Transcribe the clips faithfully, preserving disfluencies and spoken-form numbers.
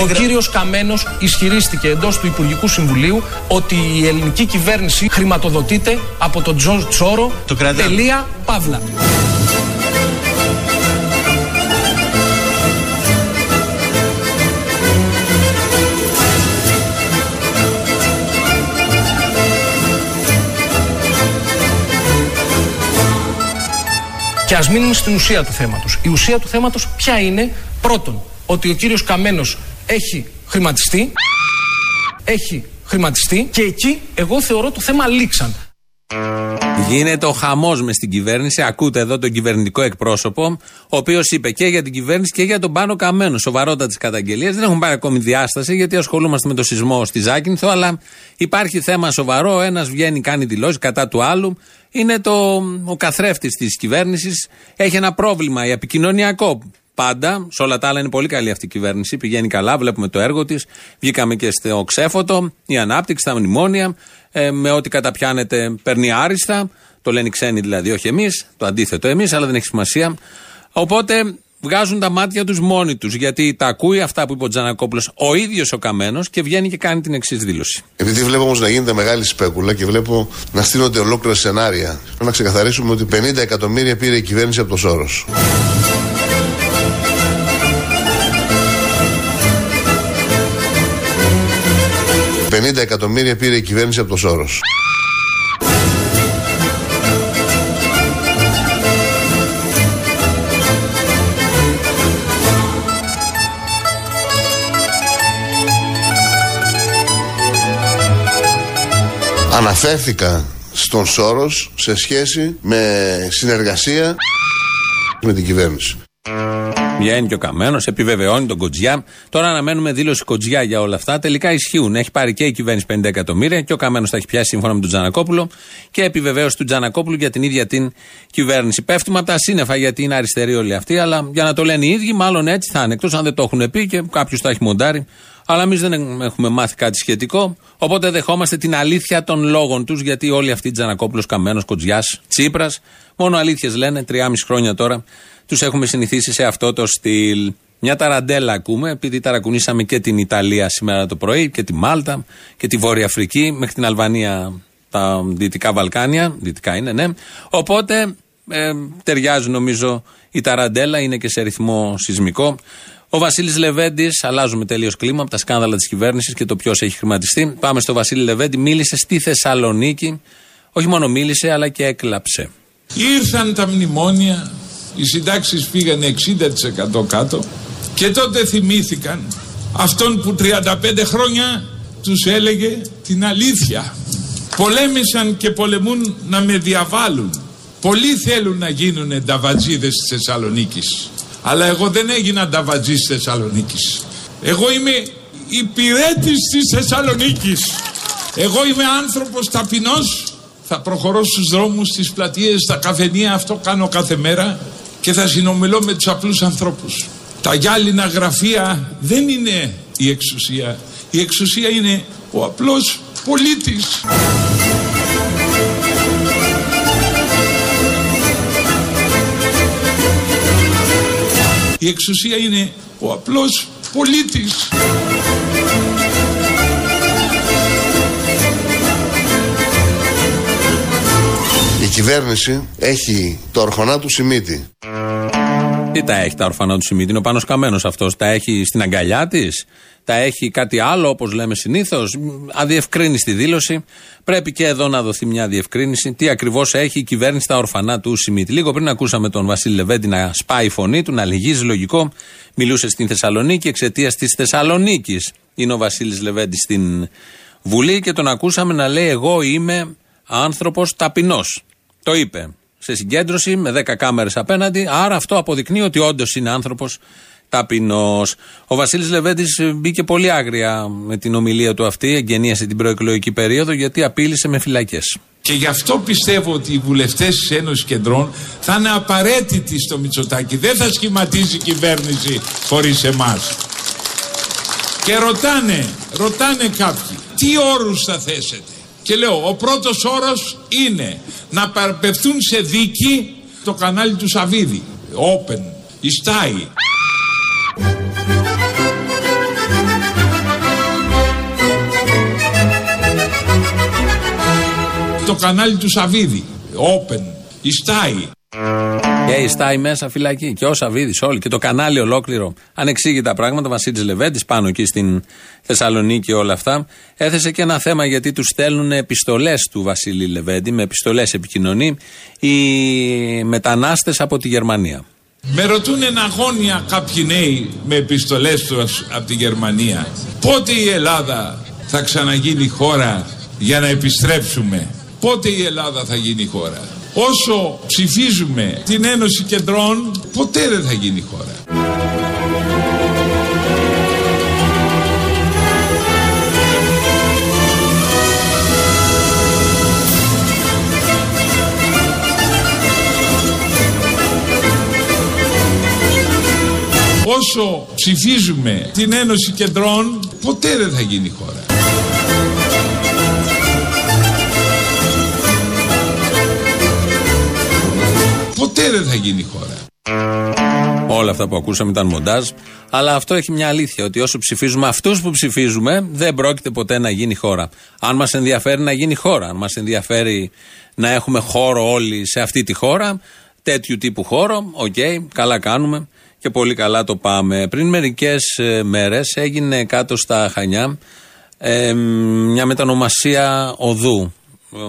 Ο κύριος Καμμένος ισχυρίστηκε εντός του Υπουργικού Συμβουλίου ότι η ελληνική κυβέρνηση χρηματοδοτείται από τον Τζόν Τσόρο. Το κρατάμε. Τελεία, παύλα. Και ας μείνουμε στην ουσία του θέματος. Η ουσία του θέματος ποια είναι? Πρώτον, ότι ο κύριος Καμμένος έχει χρηματιστεί. Έχει χρηματιστεί. Και εκεί εγώ θεωρώ το θέμα λήξαν. Γίνεται ο χαμός μες στην κυβέρνηση. Ακούτε εδώ τον κυβερνητικό εκπρόσωπο, ο οποίος είπε και για την κυβέρνηση και για τον Πάνο Καμμένο. Σοβαρότητα της καταγγελίας. Δεν έχουν πάρει ακόμη διάσταση, γιατί ασχολούμαστε με το σεισμό στη Ζάκυνθο. Αλλά υπάρχει θέμα σοβαρό. Ένας βγαίνει, κάνει δηλώσεις κατά του άλλου. Είναι το, ο καθρέφτης της κυβέρνησης. Έχει ένα πρόβλημα η επικοινωνιακό. Πάντα, σε όλα τα άλλα είναι πολύ καλή αυτή η κυβέρνηση. Πηγαίνει καλά, βλέπουμε το έργο της. Βγήκαμε και στο ξέφωτο, η ανάπτυξη, τα μνημόνια. Ε, με ό,τι καταπιάνεται παίρνει άριστα. Το λένε οι ξένοι δηλαδή, όχι εμείς. Το αντίθετο εμείς, αλλά δεν έχει σημασία. Οπότε βγάζουν τα μάτια τους μόνοι τους. Γιατί τα ακούει αυτά που είπε ο Τζανακόπουλος ο ίδιος ο Καμμένος και βγαίνει και κάνει την εξής δήλωση. Επειδή βλέπω όμως να γίνεται μεγάλη σπέκουλα και βλέπω να στείνονται ολόκληρα σενάρια, να ξεκαθαρίσουμε ότι πενήντα εκατομμύρια πήρε η κυβέρνηση από το Σόρος. πενήντα εκατομμύρια πήρε η κυβέρνηση από το Σόρος. Αναφέρθηκα στον Σόρος σε σχέση με συνεργασία με την κυβέρνηση. Βγαίνει και ο Καμμένος, επιβεβαιώνει τον Κοτζιά. Τώρα αναμένουμε δήλωση Κοτζιά για όλα αυτά. Τελικά ισχύουν. Έχει πάρει και η κυβέρνηση πενήντα εκατομμύρια και ο Καμμένος τα έχει πιάσει σύμφωνα με τον Τζανακόπουλο. Και επιβεβαίωση του Τζανακόπουλου για την ίδια την κυβέρνηση. Πέφτουμε από τα σύννεφα γιατί είναι αριστεροί όλοι αυτοί. Αλλά για να το λένε οι ίδιοι, μάλλον έτσι θα είναι. Εκτός αν δεν το έχουν πει και κάποιος τα έχει μοντάρει. Αλλά εμείς δεν έχουμε μάθει κάτι σχετικό. Οπότε δεχόμαστε την αλήθεια των λόγων τους, γιατί όλοι αυτοί Τζανακόπουλος, Καμμένος, Κοτζιάς, Τσίπρας, μόνο αλήθειες λένε. τρία και μισό χρόνια τώρα τους έχουμε συνηθίσει σε αυτό το στυλ. Μια ταραντέλα ακούμε, επειδή ταρακουνήσαμε και την Ιταλία σήμερα το πρωί, και τη Μάλτα, και τη Βόρεια Αφρική, μέχρι την Αλβανία, τα Δυτικά Βαλκάνια. Δυτικά είναι, ναι. Οπότε ε, ταιριάζει νομίζω η ταραντέλα, είναι και σε ρυθμό σεισμικό. Ο Βασίλης Λεβέντης, αλλάζουμε τελείως κλίμα από τα σκάνδαλα της κυβέρνησης και το ποιος έχει χρηματιστεί. Πάμε στο Βασίλη Λεβέντη, μίλησε στη Θεσσαλονίκη. Όχι μόνο μίλησε, αλλά και έκλαψε. Ήρθαν τα μνημόνια, οι συντάξεις πήγανε εξήντα τοις εκατό κάτω και τότε θυμήθηκαν αυτόν που τριάντα πέντε χρόνια τους έλεγε την αλήθεια. Πολέμησαν και πολεμούν να με διαβάλουν. Πολλοί θέλουν να γίνουν νταβατζίδες της Θεσσαλονίκης. Αλλά εγώ δεν έγινα νταβατζής της Θεσσαλονίκης. Εγώ είμαι υπηρέτης της Θεσσαλονίκης. Εγώ είμαι άνθρωπος ταπεινός. Θα προχωρώ στους δρόμους, στις πλατείες, στα καφενεία. Αυτό κάνω κάθε μέρα. Και θα συνομιλώ με τους απλούς ανθρώπους. Τα γυάλινα γραφεία δεν είναι η εξουσία. Η εξουσία είναι ο απλός πολίτης. Η εξουσία είναι ο απλός πολίτης. Η κυβέρνηση έχει τα ορφανά του Σιμίτη. Τι τα έχει τα ορφανά του Σιμίτη? Είναι ο Πάνος Καμμένος αυτός. Τα έχει στην αγκαλιά της. Τα έχει κάτι άλλο, όπως λέμε συνήθως. Αδιευκρίνηστη δήλωση. Πρέπει και εδώ να δοθεί μια διευκρίνηση. Τι ακριβώς έχει η κυβέρνηση τα ορφανά του Σιμίτη. Λίγο πριν ακούσαμε τον Βασίλη Λεβέντη να σπάει η φωνή του, να λυγίζει. Λογικό. Μιλούσε στην Θεσσαλονίκη εξαιτίας της Θεσσαλονίκης. Είναι ο Βασίλης Λεβέντης στην Βουλή και τον ακούσαμε να λέει: εγώ είμαι άνθρωπος ταπεινός. Το είπε σε συγκέντρωση με δέκα κάμερες απέναντι. Άρα αυτό αποδεικνύει ότι όντως είναι άνθρωπος ταπεινός. Ο Βασίλης Λεβέντης μπήκε πολύ άγρια με την ομιλία του αυτή, εγγενίασε την προεκλογική περίοδο, γιατί απείλησε με φυλακές. Και γι' αυτό πιστεύω ότι οι βουλευτές της Ένωσης Κεντρών θα είναι απαραίτητοι στο Μητσοτάκη. Δεν θα σχηματίζει κυβέρνηση χωρίς εμάς. Και ρωτάνε, ρωτάνε κάποιοι, τι όρους θα θέσετε. Και λέω, ο πρώτος όρος είναι να παραπευθούν σε δίκη το κανάλι του Σαββίδη. Open, η Στάι. κανάλι του Σαββίδη. Open. Η Στάι. Και η Στάι μέσα φυλακή. Και ο Σαββίδης όλοι. Και το κανάλι ολόκληρο. Ανεξήγητα πράγματα. Βασίλης Λεβέντης πάνω εκεί στην Θεσσαλονίκη, όλα αυτά. Έθεσε και ένα θέμα γιατί του στέλνουν επιστολές του Βασίλη Λεβέντη. Με επιστολές επικοινωνεί οι μετανάστες από τη Γερμανία. Με ρωτούν εναγώνια κάποιοι νέοι με επιστολές τους από τη Γερμανία. Πότε η Ελλάδα θα ξαναγίνει χώρα για να επιστρέψουμε. Πότε η Ελλάδα θα γίνει χώρα. Όσο ψηφίζουμε την Ένωση Κεντρών, ποτέ δεν θα γίνει χώρα. Όσο ψηφίζουμε την Ένωση Κεντρών, ποτέ δεν θα γίνει χώρα. Ποτέ δεν θα γίνει χώρα. Όλα αυτά που ακούσαμε ήταν μοντάζ, αλλά αυτό έχει μια αλήθεια, ότι όσο ψηφίζουμε αυτούς που ψηφίζουμε, δεν πρόκειται ποτέ να γίνει χώρα. Αν μας ενδιαφέρει να γίνει χώρα, αν μας ενδιαφέρει να έχουμε χώρο όλοι σε αυτή τη χώρα, τέτοιου τύπου χώρο, οκ, okay, καλά κάνουμε. Και πολύ καλά το πάμε. Πριν μερικές μέρες έγινε κάτω στα Χανιά ε, μια μετανομασία οδού.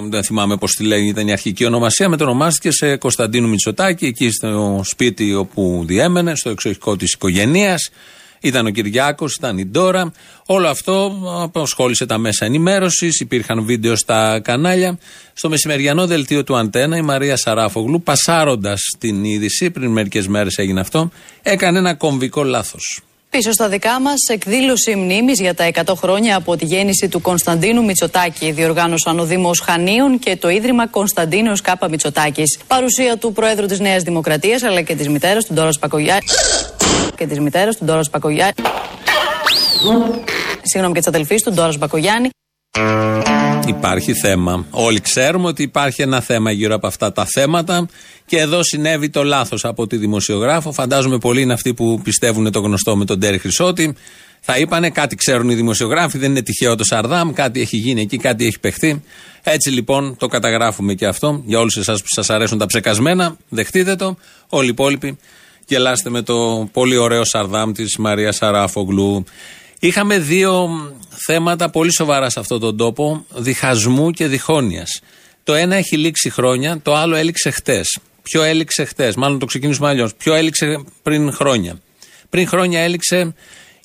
Δεν θυμάμαι πώς τη λέγει, ήταν η αρχική ονομασία. Μετανομάστηκε σε Κωνσταντίνου Μητσοτάκη, εκεί στο σπίτι όπου διέμενε, στο εξοχικό της οικογένειας. Ήταν ο Κυριάκος, ήταν η Ντόρα. Όλο αυτό απασχόλησε τα μέσα ενημέρωσης. Υπήρχαν βίντεο στα κανάλια. Στο μεσημεριανό δελτίο του Αντένα, η Μαρία Σαράφογλου, πασάροντας την είδηση, πριν μερικές μέρες έγινε αυτό, έκανε ένα κομβικό λάθος. Πίσω στα δικά μας, εκδήλωση μνήμης για τα εκατό χρόνια από τη γέννηση του Κωνσταντίνου Μητσοτάκη διοργάνωσαν ο Δήμος Χανίων και το Ίδρυμα Κωνσταντίνος Κ. Μητσοτάκης. Παρουσία του Προέδρου της Νέας Δημοκρατίας αλλά και της μητέρας του Ντόρας Πακογιάνη. και της μητέρας του Ντόρας Πακογιάνη. Συγγνώμη, και της αδελφής του Ντόρας Πακογιάνη. Υπάρχει θέμα. Όλοι ξέρουμε ότι υπάρχει ένα θέμα γύρω από αυτά τα θέματα και εδώ συνέβη το λάθος από τη δημοσιογράφο. Φαντάζομαι πολλοί είναι αυτοί που πιστεύουν το γνωστό με τον Τέρι Χρυσότη. Θα είπανε κάτι ξέρουν οι δημοσιογράφοι, δεν είναι τυχαίο το Σαρδάμ, κάτι έχει γίνει εκεί, κάτι έχει παιχτεί. Έτσι λοιπόν το καταγράφουμε και αυτό. Για όλους εσάς που σας αρέσουν τα ψεκασμένα, δεχτείτε το. Όλοι οι υπόλοιποι γελάστε με το πολύ ωραίο Σαρδάμ της Μαρία Σαράφογλου. Είχαμε δύο θέματα πολύ σοβαρά σε αυτόν τον τόπο, διχασμού και διχόνοιας. Το ένα έχει λήξει χρόνια, το άλλο έληξε χτες. Ποιο έληξε χτες, μάλλον το ξεκινήσουμε αλλιώς. Ποιο έληξε πριν χρόνια. Πριν χρόνια έληξε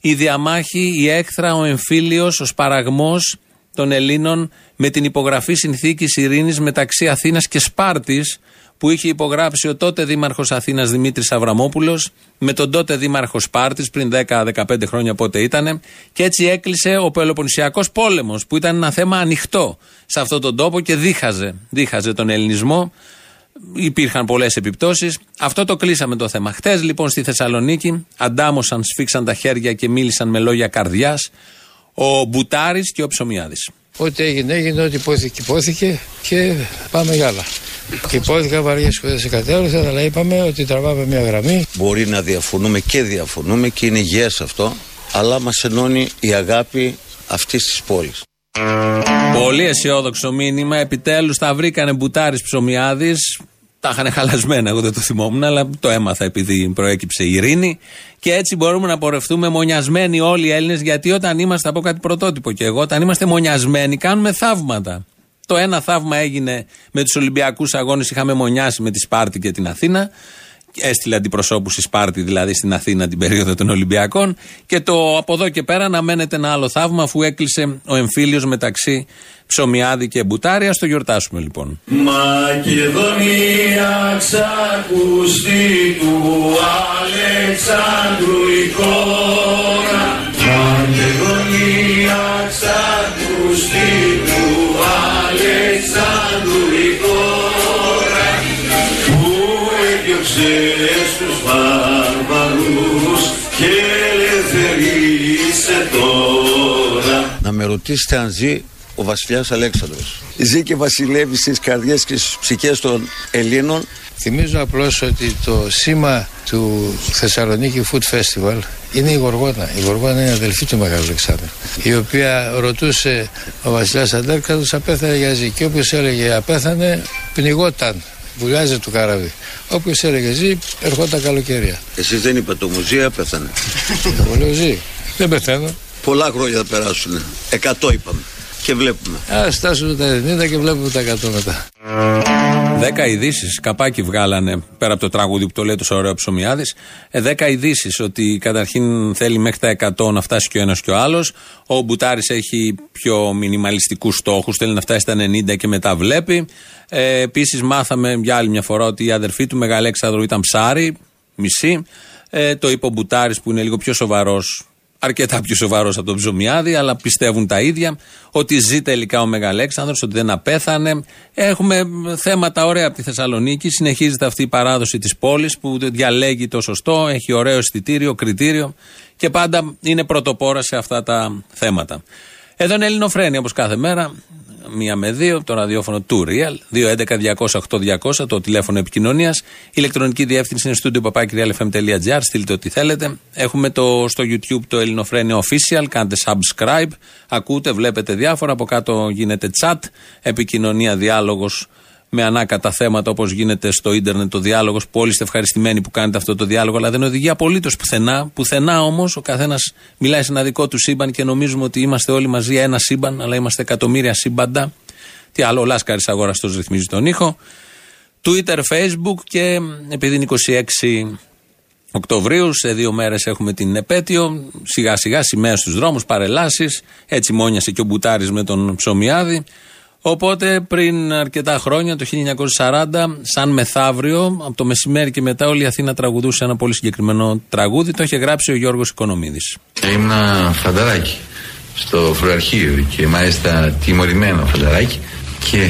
η διαμάχη, η έχθρα, ο εμφύλιος, ο σπαραγμός των Ελλήνων με την υπογραφή συνθήκης ειρήνης μεταξύ Αθήνας και Σπάρτης, που είχε υπογράψει ο τότε δήμαρχος Αθήνας Δημήτρης Αβραμόπουλος με τον τότε δήμαρχο Σπάρτης πριν δέκα με δεκαπέντε χρόνια πότε ήτανε, και έτσι έκλεισε ο Πελοποννησιακός πόλεμος που ήταν ένα θέμα ανοιχτό σε αυτόν τον τόπο και δίχαζε, δίχαζε τον ελληνισμό, υπήρχαν πολλές επιπτώσεις. Αυτό το κλείσαμε το θέμα. Χτες λοιπόν στη Θεσσαλονίκη αντάμωσαν, σφίξαν τα χέρια και μίλησαν με λόγια καρδιάς ο Μπουτάρης και ο Ψωμιάδης. Ό,τι έγινε, έγινε, ό,τι υπόθηκε, υπόθηκε και πάμε για άλλα. Και υπόθηκα βαριές σκουδές εκατέρωθαν, αλλά είπαμε ότι τραβάμε μια γραμμή. Μπορεί να διαφωνούμε και διαφωνούμε και είναι υγιές αυτό, αλλά μας ενώνει η αγάπη αυτής της πόλης. Πολύ αισιόδοξο μήνυμα, επιτέλους τα βρήκανε Μπουτάρης Ψωμιάδης. Τα είχαν χαλασμένα, εγώ δεν το θυμόμουν, αλλά το έμαθα επειδή προέκυψε η ειρήνη. Και έτσι μπορούμε να πορευτούμε μονιασμένοι όλοι οι Έλληνες, γιατί όταν είμαστε, από κάτι πρωτότυπο και εγώ, όταν είμαστε μονιασμένοι, κάνουμε θαύματα. Το ένα θαύμα έγινε με τους Ολυμπιακούς Αγώνες, είχαμε μονιάσει με τη Σπάρτη και την Αθήνα. Έστειλε αντιπροσώπους η Σπάρτη, δηλαδή στην Αθήνα, την περίοδο των Ολυμπιακών. Και το από εδώ και πέρα αναμένεται ένα άλλο θαύμα, αφού έκλεισε ο εμφύλιος μεταξύ Ψωμιάδη και Μπουτάρη. Ας το γιορτάσουμε λοιπόν. Μακεδονία ξακουστή του Αλεξάνδρου η χώρα. Μακεδονία ξακουστή του Αλεξάνδρου η χώρα. Που έδιωξε στους βαρβαρούς και ελευθερίσε τώρα. Να με ρωτήσετε αν ζει ο βασιλιάς Αλέξανδρος. Ζει και βασιλεύει στις καρδιές και στις ψυχές των Ελλήνων. Θυμίζω απλώς ότι το σήμα του Θεσσαλονίκη Food Festival είναι η Γοργόνα. Η Γοργόνα είναι η αδελφή του Μεγάλου Αλεξάνδρου, η οποία ρωτούσε ο βασιλιάς Αντάρκατος απέθανε για ζει. Και όποιος έλεγε απέθανε, πνιγόταν. Βουλιάζε του καράβι. Όποιος έλεγε ζει, ερχόταν καλοκαιρία. Εσείς δεν είπατε όμως ζει, απέθανε. Εγώ λέω ζει. Δεν πεθαίνω. Πολλά χρόνια θα περάσουν. Εκατό είπαμε. Και βλέπουμε. Ας φτάσουμε τα ενενήντα και βλέπουμε τα εκατό μετά. Δέκα ειδήσεις, καπάκι βγάλανε πέρα από το τραγούδι που το λέει τόσο ωραίο Ψωμιάδης. Ε, δέκα ειδήσεις ότι καταρχήν θέλει μέχρι τα εκατό να φτάσει και ο ένας και ο άλλος. Ο Μπουτάρης έχει πιο μινιμαλιστικούς στόχους, θέλει να φτάσει τα ενενήντα και μετά βλέπει. Ε, επίσης, μάθαμε για άλλη μια φορά ότι η αδερφή του Μέγα Αλέξανδρου ήταν ψάρι, μισή. Ε, το είπε ο Μπουτάρης που είναι λίγο πιο σοβαρός. Αρκετά πιο σοβαρός από τον Ψωμιάδη, αλλά πιστεύουν τα ίδια ότι ζει τελικά ο Μέγα Αλέξανδρος, ότι δεν απέθανε. Έχουμε θέματα ωραία από τη Θεσσαλονίκη. Συνεχίζεται αυτή η παράδοση της πόλης που διαλέγει το σωστό, έχει ωραίο αισθητήριο, κριτήριο και πάντα είναι πρωτοπόρα σε αυτά τα θέματα. Εδώ είναι Ελληνοφρένη όπως κάθε μέρα, μία με δύο, το ραδιόφωνο του Real, δύο έντεκα διακόσια οκτώ διακόσια, το τηλέφωνο επικοινωνίας. Ηλεκτρονική διεύθυνση είναι studio παπάκι real f m τελεία gr, στείλτε ό,τι θέλετε. Έχουμε το, στο YouTube το Ελληνοφρένη Official, κάντε subscribe, ακούτε, βλέπετε διάφορα, από κάτω γίνεται chat, επικοινωνία, διάλογος με ανάκατα θέματα όπως γίνεται στο ίντερνετ το διάλογος, που όλοι είστε ευχαριστημένοι που κάνετε αυτό το διάλογο, αλλά δεν οδηγεί απολύτως πουθενά. Πουθενά όμως ο καθένας μιλάει σε ένα δικό του σύμπαν και νομίζουμε ότι είμαστε όλοι μαζί ένα σύμπαν, αλλά είμαστε εκατομμύρια σύμπαντα. Τι άλλο, ο Λάσκαρης Αγοραστός ρυθμίζει τον ήχο. Twitter, Facebook και επειδή είναι είκοσι έξι Οκτωβρίου, σε δύο μέρες έχουμε την επέτειο, σιγά σιγά σημαία στους δρόμους, παρελάσεις, έτσι μόνιασε και ο Μπουτάρης με τον Ψωμιάδη. Οπότε πριν αρκετά χρόνια, το χίλια εννιακόσια σαράντα, σαν μεθαύριο, από το μεσημέρι και μετά, όλη η Αθήνα τραγουδούσε ένα πολύ συγκεκριμένο τραγούδι. Το είχε γράψει ο Γιώργος Οικονομίδης. Ήμουνα φανταράκι στο φρουραρχείο και μάλιστα τιμωρημένο φανταράκι. Και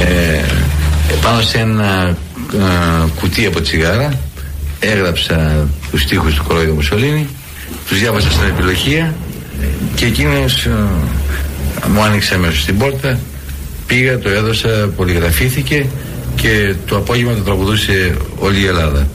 ε, πάνω σε ένα ε, κουτί από τσιγάρα έγραψα τους στίχους του κοροϊδού Μουσολίνη, τους διάβασα στην επιλογία και εκείνος... Ε, μου άνοιξε μέσα στην πόρτα, πήγα, το έδωσα, πολυγραφήθηκε και το απόγευμα το τραγουδούσε όλη η Ελλάδα.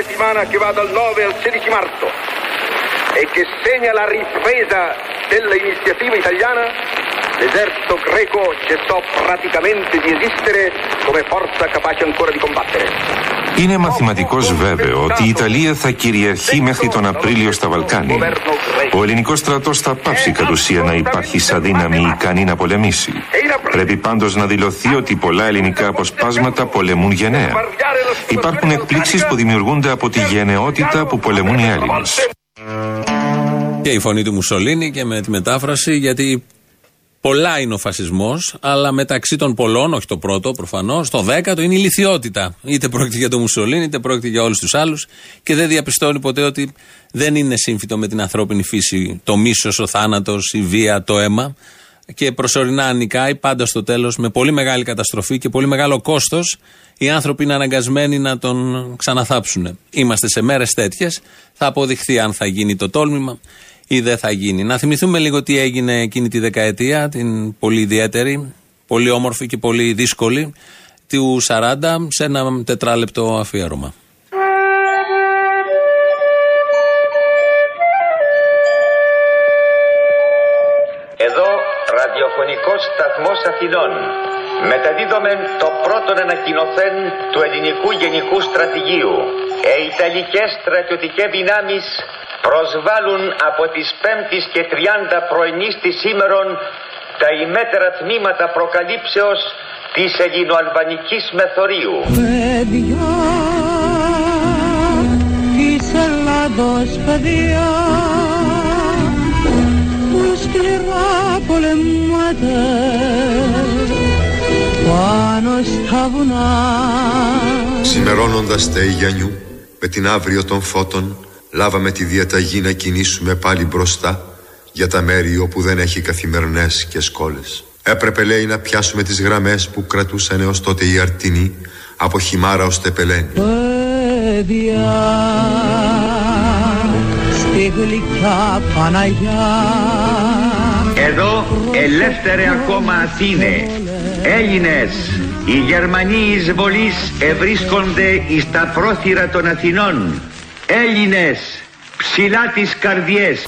Settimana che va dal nove al sedici marzo e che segna la ripresa dell'iniziativa italiana, l'esercito greco cessò praticamente di esistere come forza capace ancora di combattere. Είναι μαθηματικώς βέβαιο ότι η Ιταλία θα κυριαρχεί μέχρι τον Απρίλιο στα Βαλκάνια. Ο ελληνικός στρατός θα πάψει κατ' ουσία να υπάρχει σαν δύναμη ικανή να πολεμήσει. Πρέπει πάντως να δηλωθεί ότι πολλά ελληνικά αποσπάσματα πολεμούν γενναία. Υπάρχουν εκπλήξεις που δημιουργούνται από τη γενναιότητα που πολεμούν οι Έλληνες. Και η φωνή του Μουσολίνη και με τη μετάφραση, γιατί... Πολλά είναι ο φασισμός, αλλά μεταξύ των πολλών, όχι το πρώτο προφανώς, το δέκατο είναι η λιθιότητα. Είτε πρόκειται για τον Μουσολίνη, είτε πρόκειται για όλους τους άλλους. Και δεν διαπιστώνει ποτέ ότι δεν είναι σύμφυτο με την ανθρώπινη φύση το μίσος, ο θάνατος, η βία, το αίμα. Και προσωρινά νικάει, πάντα στο τέλος, με πολύ μεγάλη καταστροφή και πολύ μεγάλο κόστος. Οι άνθρωποι είναι αναγκασμένοι να τον ξαναθάψουν. Είμαστε σε μέρες τέτοιες. Θα αποδειχθεί αν θα γίνει το τόλμημα ή δεν θα γίνει. Να θυμηθούμε λίγο τι έγινε εκείνη τη δεκαετία, την πολύ ιδιαίτερη, πολύ όμορφη και πολύ δύσκολη, του σαράντα, σε ένα τετράλεπτο αφιέρωμα. Εδώ, ραδιοφωνικός σταθμός Αθηνών. Μεταδίδομαι το πρώτον ανακοινωθέν του ελληνικού γενικού στρατηγίου. Ε, Ιταλικές στρατιωτικές δυνάμεις προσβάλλουν από τις πέμπτης και τριάντα πρωινής της σήμερον τα ημέτερα τμήματα προκαλύψεως της ελληνοαλβανικής μεθορίου. Παιδιά της Ελλάδος, παιδιά που σκληρά πολεμάτε πάνω στα βουνά. Σημερώνοντας τα Ιγιανιού με την αύριο των φώτων, λάβαμε τη διαταγή να κινήσουμε πάλι μπροστά για τα μέρη όπου δεν έχει καθημερινές και σκόλες. Έπρεπε, λέει, να πιάσουμε τις γραμμές που κρατούσαν έως τότε οι Αρτινοί από Χιμάρα ως Τεπελένη. Παιδιά, στη γλυκιά Παναγιά. Εδώ ελεύθεροι ακόμα Αθήνε, Έλληνες. Οι Γερμανοί εισβολείς ευρίσκονται εις τα πρόθυρα των Αθηνών. Έλληνες, ψηλά τις καρδιές.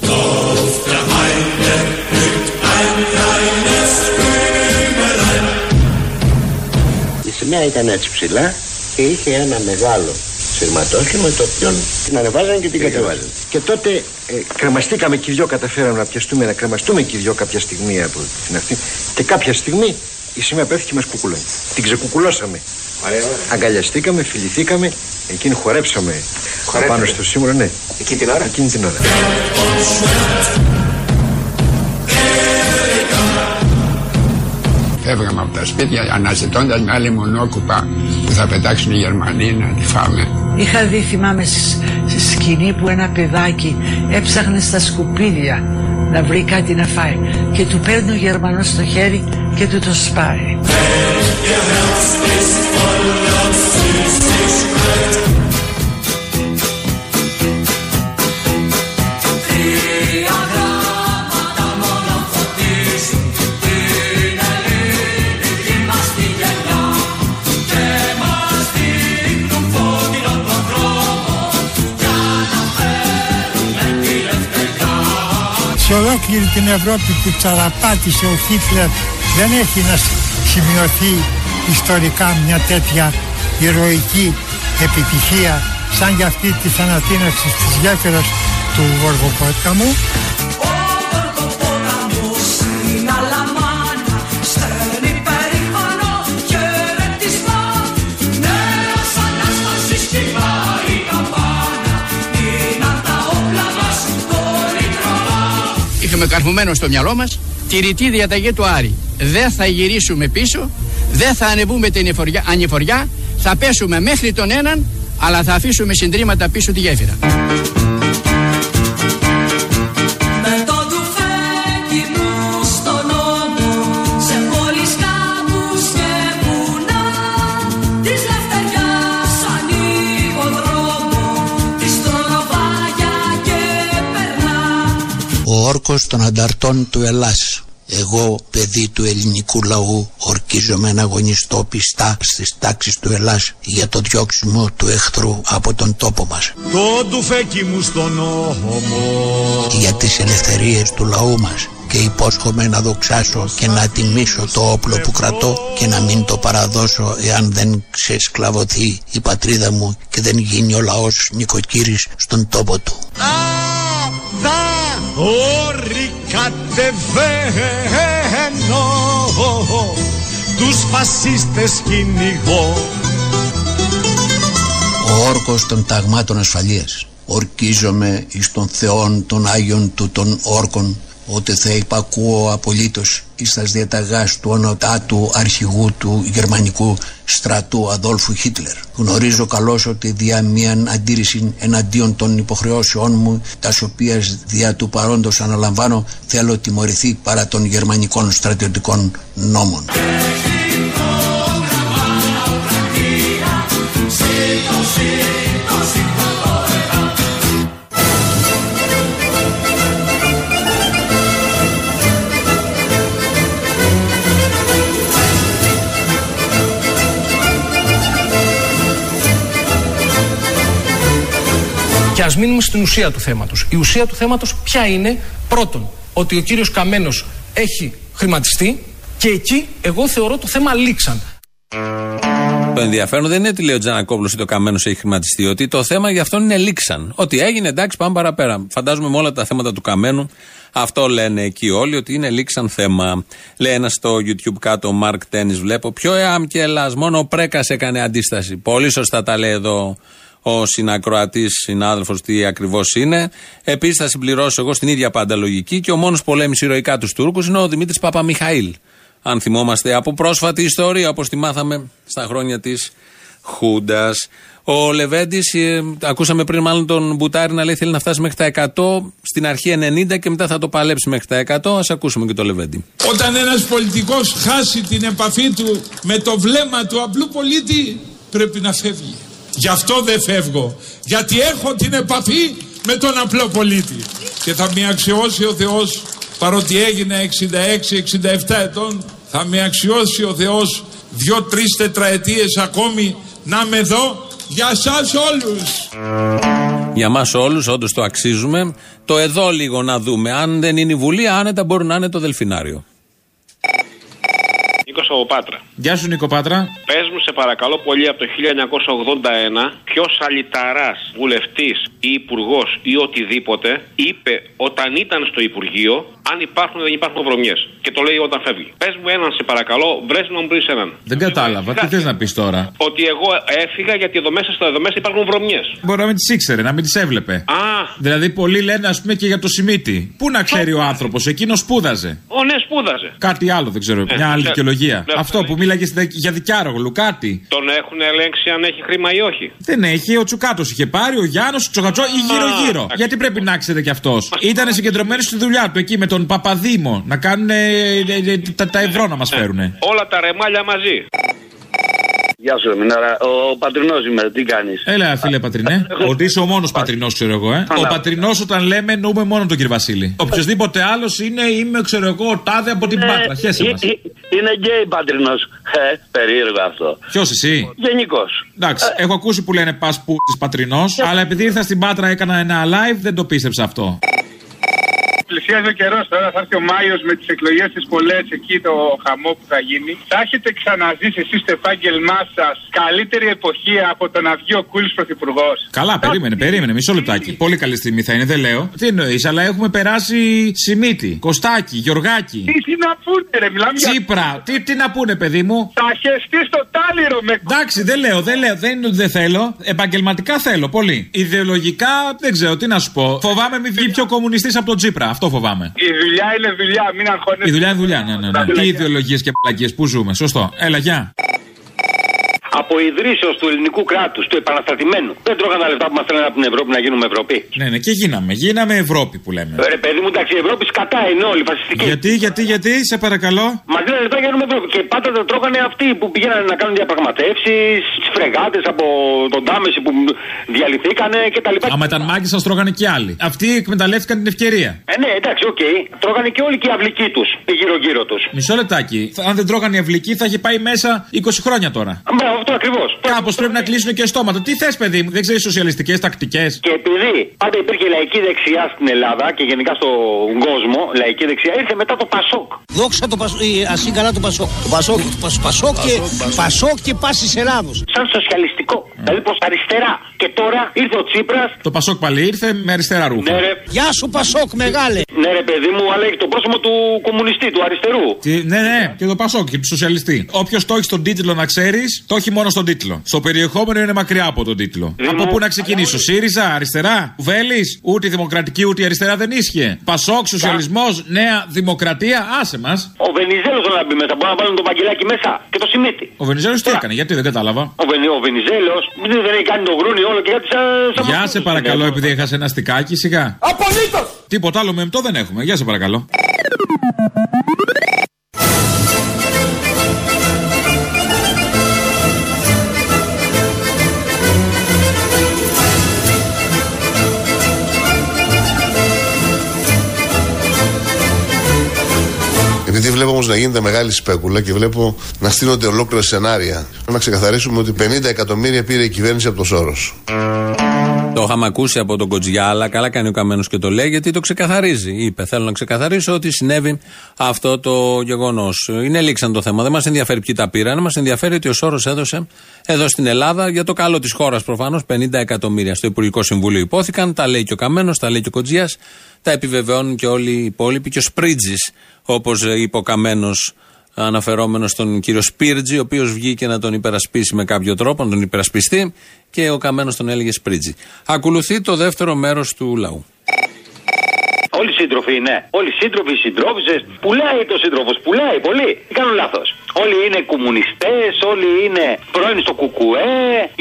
Η σημαία ήταν έτσι ψηλά και είχε ένα μεγάλο σειρματόχημα με το οποίο την ανεβάζαν και την κατεβάζαν. Και τότε ε, κρεμαστήκαμε και οι δυο, καταφέραμε να πιαστούμε, να κρεμαστούμε και οι δυο κάποια στιγμή από την αυτή. Και κάποια στιγμή η σημαία πέφτει και μας κουκουλώνει. Την ξεκουκουλώσαμε. Ωραία, ωραία. Αγκαλιαστήκαμε, φιληθήκαμε, εκείνη χορέψαμε. Χορέψαμε πάνω στο σύμβολο, ναι. Εκείνη την ώρα. Εκείνη την ώρα. Φεύγαμε από τα σπίτια αναζητώντας μια άλλη μονόκουπα που θα πετάξουν οι Γερμανοί να τη φάμε. Είχα δει, θυμάμαι, στη σκηνή που ένα παιδάκι έψαχνε στα σκουπίδια να βρει κάτι να φάει και του παίρνει ο Γερμανός στο χέρι και του το σπάει. Σε ολόκληρη την Ευρώπη που τσαραπάτησε ο Χίτλερ δεν έχει να σημειωθεί ιστορικά μια τέτοια ηρωική επιτυχία σαν για αυτή της ανατείναξης της γέφυρας του Γοργοπόταμου. Με καρφωμένο στο μυαλό μας τη ρητή διαταγή του Άρη. Δεν θα γυρίσουμε πίσω, δεν θα ανεβούμε την ανηφοριά, θα πέσουμε μέχρι τον έναν, αλλά θα αφήσουμε συντρίμματα πίσω τη γέφυρα. Όρκος των ανταρτών του ΕΛΑΣ. Εγώ, παιδί του ελληνικού λαού, ορκίζομαι να αγωνιστώ πιστά στις τάξεις του ΕΛΑΣ για το διώξιμο του εχθρού από τον τόπο μας. Το ντουφέκι μου στον νόμο. Για τις ελευθερίες του λαού μας. Και υπόσχομαι να δοξάσω και να τιμήσω το όπλο που κρατώ και να μην το παραδώσω εάν δεν ξεσκλαβωθεί η πατρίδα μου και δεν γίνει ο λαός νοικοκύρης στον τόπο του. Όρη κατεβαίνω, τους φασίστες κυνηγώ. Ο όρκος των ταγμάτων ασφαλείας. Ορκίζομαι εις των θεών των Άγιων του των όρκων, ότι θα υπακούω απολύτως εις τας διαταγάς του ονοτάτου αρχηγού του γερμανικού στρατού Αδόλφου Χίτλερ. Γνωρίζω καλώς ότι δια μίαν αντίρρηση εναντίον των υποχρεώσεών μου, τας οποίας δια του παρόντος αναλαμβάνω, θέλω τιμωρηθεί παρά των γερμανικών στρατιωτικών νόμων. Και ας μείνουμε στην ουσία του θέματος. Η ουσία του θέματος ποια είναι? Πρώτον, ότι ο κύριος Καμμένος έχει χρηματιστεί και εκεί εγώ θεωρώ το θέμα λήξαν. Το ενδιαφέρον δεν είναι τι λέει ο Τζανακόπουλος ότι ο Καμμένος έχει χρηματιστεί, ότι το θέμα για αυτόν είναι λήξαν. Ότι έγινε, εντάξει, πάμε παραπέρα. Φαντάζομαι με όλα τα θέματα του Καμμένου αυτό λένε εκεί όλοι, ότι είναι λήξαν θέμα. Λέει ένα στο YouTube κάτω, ο Μάρκ Τένις, βλέπω. Ποιο ΕΑΜ και ΕΛΑΣ, μόνο ο Πρέκας έκανε αντίσταση. Πολύ σωστά τα λέει εδώ ο συνακροατής συνάδελφος τι ακριβώς είναι. Επίσης θα συμπληρώσω εγώ στην ίδια πάντα λογική και ο μόνος πολέμης ηρωικά τους Τούρκους είναι ο Δημήτρης Παπαμιχαήλ. Αν θυμόμαστε από πρόσφατη ιστορία όπως τη μάθαμε στα χρόνια της Χούντας. Ο Λεβέντης, ε, ακούσαμε πριν μάλλον τον Μπουτάρη να λέει θέλει να φτάσει μέχρι τα εκατό, στην αρχή ενενήντα και μετά θα το παλέψει μέχρι τα εκατό. Ας ακούσουμε και τον Λεβέντη. Όταν ένας πολιτικός χάσει την επαφή του με το βλέμμα του απλού πολίτη, πρέπει να φεύγει. Γι' αυτό δεν φεύγω, γιατί έχω την επαφή με τον απλό πολίτη. Και θα με αξιώσει ο Θεός, παρότι έγινα εξήντα έξι εξήντα επτά ετών, θα με αξιώσει ο Θεός δύο-τρεις τετραετίες ακόμη να είμαι εδώ. Για σας όλους! Για μας όλους, όντως το αξίζουμε. Το εδώ λίγο να δούμε. Αν δεν είναι η Βουλή, άνετα μπορεί να είναι το Δελφινάριο. Νίκος από Πάτρα. Γεια σου, Νίκο Πάτρα. Πες μου, σε παρακαλώ πολύ, από το χίλια εννιακόσια ογδόντα ένα, ποιος αλυταράς βουλευτής ή υπουργός ή οτιδήποτε είπε όταν ήταν στο Υπουργείο αν υπάρχουν ή δεν υπάρχουν βρωμιές. Και το λέει όταν φεύγει. Πες μου έναν, σε παρακαλώ, βρες να μου πεις έναν. Δεν κατάλαβα, τι θες να πεις τώρα. Ότι εγώ έφυγα γιατί εδώ μέσα, στα εδώ μέσα υπάρχουν βρωμιές. Μπορεί να μην τις ήξερε, να μην τις έβλεπε. Α. Δηλαδή, πολλοί λένε, ας πούμε, και για το Σιμίτη. Πού να ξέρει ο άνθρωπος, εκείνο σπούδαζε. Ο, ναι, σπούδαζε. Κάτι άλλο δεν ξέρω, ε, μια άλλη δικαιολογία. Αυτό που μίλαγε για δικιάρογλου, κάτι. Τον έχουν ελέγξει αν έχει χρήμα ή όχι. Δεν έχει, ο Τσουκάτος είχε πάρει, ο Γιάννος, ο Τσοχατζό ή γύρω-γύρω. Γιατί πρέπει να ξέρετε κι αυτό. Ήταν συγκεντρωμένοι στη δουλειά του εκεί με τον Παπαδήμο να κάνουν τα, τα ευρώ να μας φέρουνε. Όλα τα ρεμάλια μαζί. Γεια σου, Εμινάρα. Ο Πατρινός είμαι, τι κάνεις. Έλα, φίλε Πατρινέ. Ότι είσαι ο μόνος Πατρινός, ξέρω εγώ. Ε. Ο Πατρινός, όταν λέμε, νοούμε μόνο τον κύριο Βασίλη. Οποιοδήποτε άλλος είναι, είμαι, ξέρω εγώ, τάδε από την Πάτρα. Χέσε μας. Είναι γκέι Πατρινός. Ε, περίεργο αυτό. Ποιος εσύ? Γενικός. Εντάξει, έχω ακούσει που λένε πας που είσαι Πατρινός, αλλά επειδή ήρθα στην Πάτρα, έκανα ένα live, δεν το πίστεψα αυτό. Πλησιάζει ο καιρός τώρα, θα έρθει ο Μάιος με τις εκλογές της πολλές, εκεί το χαμό που θα γίνει. Θα έχετε ξαναζήσει εσείς το επάγγελμά σας καλύτερη εποχή από το να βγει ο Κούλης πρωθυπουργός. Καλά, περίμενε, περίμενε, μισό λεπτάκι. Πολύ καλή στιγμή θα είναι, δεν λέω. Τι εννοείς, αλλά έχουμε περάσει Σιμίτη, Κωστάκη, Γιωργάκη. Τι, τι να πούνε, ρε, μιλάμε για. Τσίπρα, τι, τι να πούνε, παιδί μου. Θα χεστεί στο τάλιρο με. Εντάξει, δεν λέω, δεν λέω, δεν είναι ότι δεν θέλω. Επαγγελματικά θέλω πολύ. Ιδεολογικά δεν ξέρω τι να σου πω. Φοβάμαι μη βγει πιο κομμουνιστής από τον Τσίπρα. Αυτό φοβάμαι. Η δουλειά είναι δουλειά, μην αγχώνεσαι. Η δουλειά είναι δουλειά, ναι, ναι, ναι. Τι ιδεολογίες και πλακίες που ζούμε, σωστό. Έλα, γεια. Από ιδρύσεως του ελληνικού κράτους, του επαναστατημένου. Δεν τρώγανε τα λεφτά που μας θέλανε από την Ευρώπη να γίνουμε Ευρώπη. Ναι, ναι, και γίναμε. Γίναμε Ευρώπη που λέμε. Ρε, παιδί μου, εντάξει, η Ευρώπη σκατά είναι όλοι φασιστικοί. Γιατί, γιατί, γιατί, σε παρακαλώ. Μας λένε λεφτά για να γίνουμε Ευρώπη. Και πάντα τα τρώγανε αυτοί που πηγαίνανε να κάνουν διαπραγματεύσεις, φρεγάτες από τον Τάμεση που διαλυθήκανε κτλ. Άμα ήταν μάγκες, σας τρώγανε και άλλοι. Αυτοί εκμεταλλεύτηκαν την ευκαιρία. Ε, ναι, εντάξει, οκ. Okay. Τρώγανε και όλοι και οι αυλικοί τους γύρω-γύρω τους. Μισό λεπτάκι. Αν δεν τρώγανε οι αυλικοί, θα είχε πάει μέσα είκοσι χρόνια τώρα. Ακριβώς. Κάπως πρέπει να κλείσουν και στόματα. Τι θες, παιδί μου, δεν ξέρεις σοσιαλιστικές τακτικές. Και επειδή πάντα υπήρχε λαϊκή δεξιά στην Ελλάδα και γενικά στον κόσμο, λαϊκή δεξιά ήρθε μετά το Πασόκ. Δόξα το Πασόκ, η ασύγκαλα του Πασόκ. Το Πασόκ, Πασόκ και Πασόκ και Πάση Ελλάδος. Σαν σοσιαλιστικό, δηλαδή προς αριστερά. Και τώρα ήρθε ο Τσίπρας. Το Πασόκ πάλι ήρθε με αριστερά ρούχα. Γεια σου, Πασόκ, μεγάλε. Ναι, ρε, παιδί μου, αλλά έχει το πρόσωπο του κομμουνιστή, του αριστερού. Ναι, ναι, και το Πασόκ και του σοσιαλιστή. Όποιο το έχει στον τίτλο να ξέρει, το έχει μόνο στον τίτλο. Στο περιεχόμενο είναι μακριά από τον τίτλο. Δημο... Από πού να ξεκινήσω, αλλά... ΣΥΡΙΖΑ, αριστερά, Βέλης, ούτε η δημοκρατική ούτε η αριστερά δεν ίσχυε. Πασόκ, σοσιαλισμός, Νέα Δημοκρατία, άσε μας. Ο Βενιζέλος να μπει μέσα, μπορεί να βάλουν το παγκελάκι μέσα και το Σιμίτη. Ο Βενιζέλος τι έκανε, γιατί δεν κατάλαβα. Ο, Βεν... ο Βενιζέλος δεν έχει κάνει το γρούνι όλο και κάτι σαν. Γεια σε παρακαλώ, επειδή έχασε ένα στικάκι, σιγά. Απολύτως! Τίποτα άλλο με εμπτό δεν έχουμε. Γεια σε παρακαλώ. Επειδή βλέπω όμως να γίνεται μεγάλη σπέκουλα και βλέπω να στείνονται ολόκληρα σενάρια, να ξεκαθαρίσουμε ότι πενήντα εκατομμύρια πήρε η κυβέρνηση από το Σόρος. Το είχαμε ακούσει από τον Κοτζιά, αλλά καλά κάνει ο Καμμένος και το λέει, γιατί το ξεκαθαρίζει. Είπε: θέλω να ξεκαθαρίσω ότι συνέβη αυτό το γεγονός. Είναι λήξαν το θέμα. Δεν μας ενδιαφέρει ποιοι τα πήραν. Μας ενδιαφέρει ότι ο Σόρος έδωσε εδώ στην Ελλάδα, για το καλό της χώρας προφανώς, πενήντα εκατομμύρια. Στο Υπουργικό Συμβούλιο υπόθηκαν. Τα λέει και ο Καμμένος, τα λέει και ο Κοτζιάς. Τα επιβεβαιώνουν και όλοι οι υπόλοιποι. Και ο Σπρίρτζης, όπως είπε ο Καμμένος, αναφερόμενος στον κύριο Σπίρτζη, ο οποίος βγήκε να τον υπερασπίσει με κάποιο τρόπο, να τον υπερασπιστεί, και ο Καμμένος τον έλεγε Σπίρτζη. Ακολουθεί το δεύτερο μέρος του λαού. Όλοι σύντροφοι είναι. Όλοι σύντροφοι, συντρόφισσες. Πουλάει το σύντροφος, πουλάει πολύ. Δεν κάνω λάθος. Όλοι είναι κομμουνιστές, όλοι είναι πρώην στο κουκουέ.